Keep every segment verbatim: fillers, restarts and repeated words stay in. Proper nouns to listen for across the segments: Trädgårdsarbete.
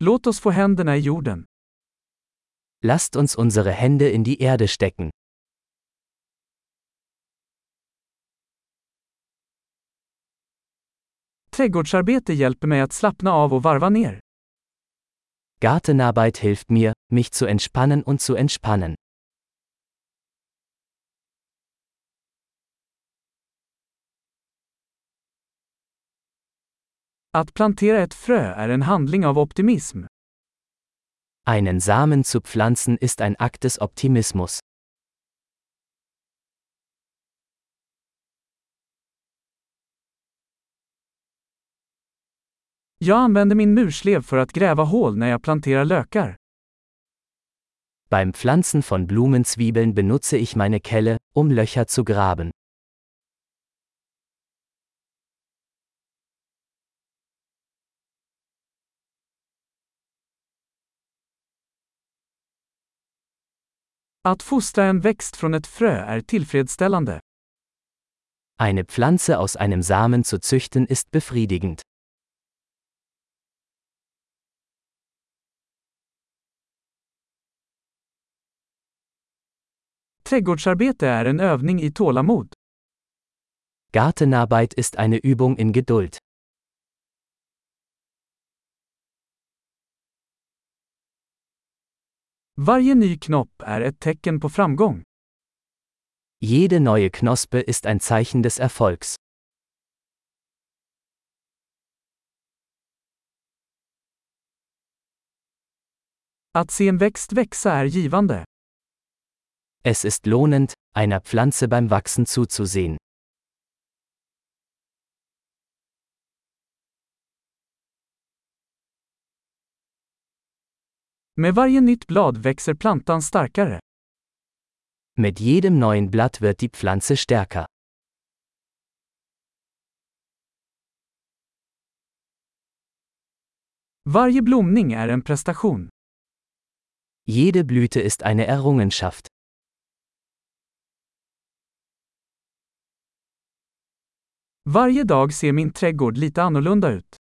Låt oss få händerna i jorden. Lasst uns unsere Hände in die Erde stecken. Trädgårdsarbete hjälper mig att slappna av och varva ner. Gartenarbeit hilft mir, mich zu entspannen und zu entspannen. Att plantera ett frö är en handling av optimism. Einen Samen zu pflanzen ist ein Akt des Optimismus. Jag använder min murslev för att gräva hål när jag planterar lökar. Beim Pflanzen von Blumenzwiebeln benutze ich meine Kelle, um Löcher zu graben. Att fostra en växt från ett frö är tillfredsställande. Eine Pflanze aus einem Samen zu züchten ist befriedigend. Trädgårdsarbete är en övning i tålamod. Gartenarbeit ist eine Übung in Geduld. Varje ny knopp är ett tecken på framgång. Jede neue Knospe ist ein Zeichen des Erfolgs. Att se en växt växa är givande. Es ist lohnend, einer Pflanze beim Wachsen zuzusehen. Med varje nytt blad växer plantan starkare. Mit jedem neuen Blatt wird die Pflanze stärker. Varje blomning är en prestation. Jede Blüte ist eine Errungenschaft. Varje dag ser min trädgård lite annorlunda ut.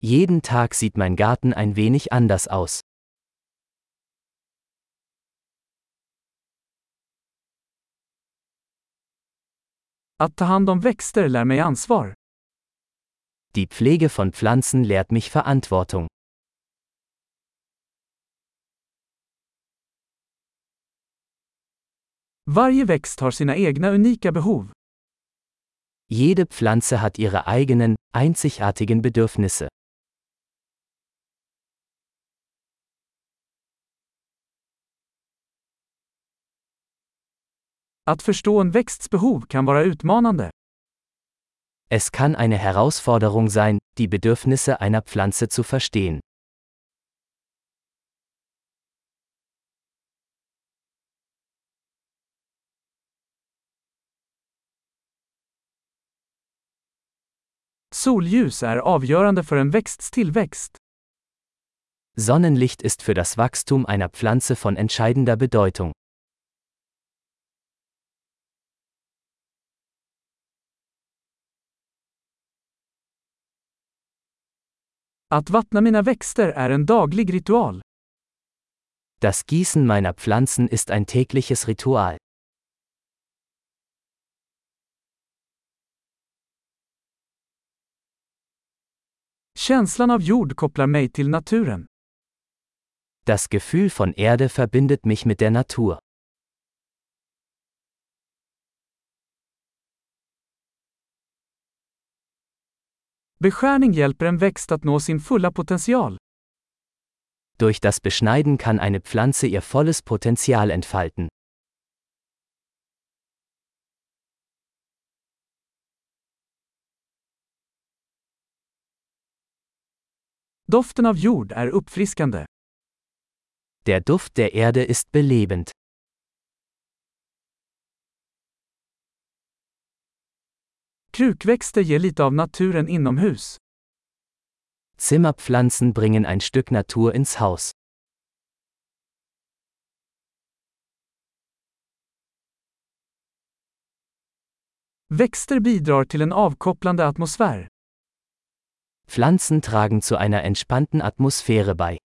Jeden Tag sieht mein Garten ein wenig anders aus. Att ta hand om växter lär mig ansvar. Die Pflege von Pflanzen lehrt mich Verantwortung. Varje växt har sina egna unika behov. Jede Pflanze hat ihre eigenen, einzigartigen Bedürfnisse. Att förstå en växts behov kan vara utmanande. Es kann eine Herausforderung sein, die Bedürfnisse einer Pflanze zu verstehen. Solljus är avgörande för en växts tillväxt. Sonnenlicht ist für das Wachstum einer Pflanze von entscheidender Bedeutung. Att vattna mina växter är en daglig ritual. Das Gießen meiner Pflanzen ist ein tägliches Ritual. Känslan av jord kopplar mig till naturen. Das Gefühl von Erde verbindet mich mit der Natur. Beskärning hjälper en växt att nå sin fulla potential. Durch das Beschneiden kann eine Pflanze ihr volles Potenzial entfalten. Doften av jord är uppfriskande. Der Duft der Erde ist belebend. Krukväxter ger lite av naturen inomhus. Zimmerpflanzen bringen ein Stück Natur ins Haus. Växter bidrar till en avkopplande atmosfär. Pflanzen tragen zu einer entspannten Atmosphäre bei.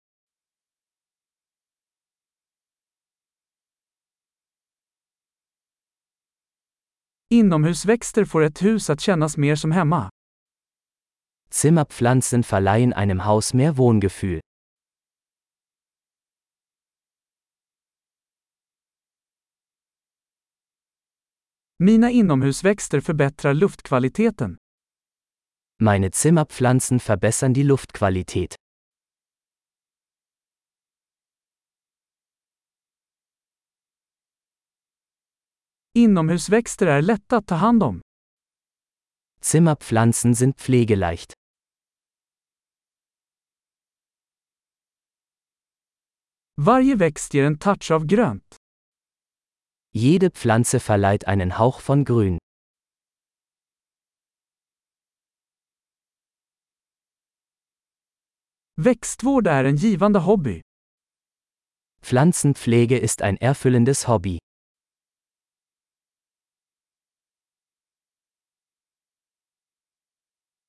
Inomhusväxter får ett hus att kännas mer som hemma. Zimmerpflanzen verleihen einem Haus mehr Wohngefühl. Mina Inomhusväxter förbättrar luftkvaliteten. Meine Zimmerpflanzen verbessern die Luftqualität. Inomhusväxter är lätta att ta hand om. Zimmerpflanzen sind pflegeleicht. Varje växt ger en touch av grönt. Jede Pflanze verleiht einen Hauch von Grün. Växtvård är en givande hobby. Pflanzenpflege ist ein erfüllendes Hobby.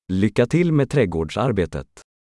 Lycka till med trädgårdsarbetet!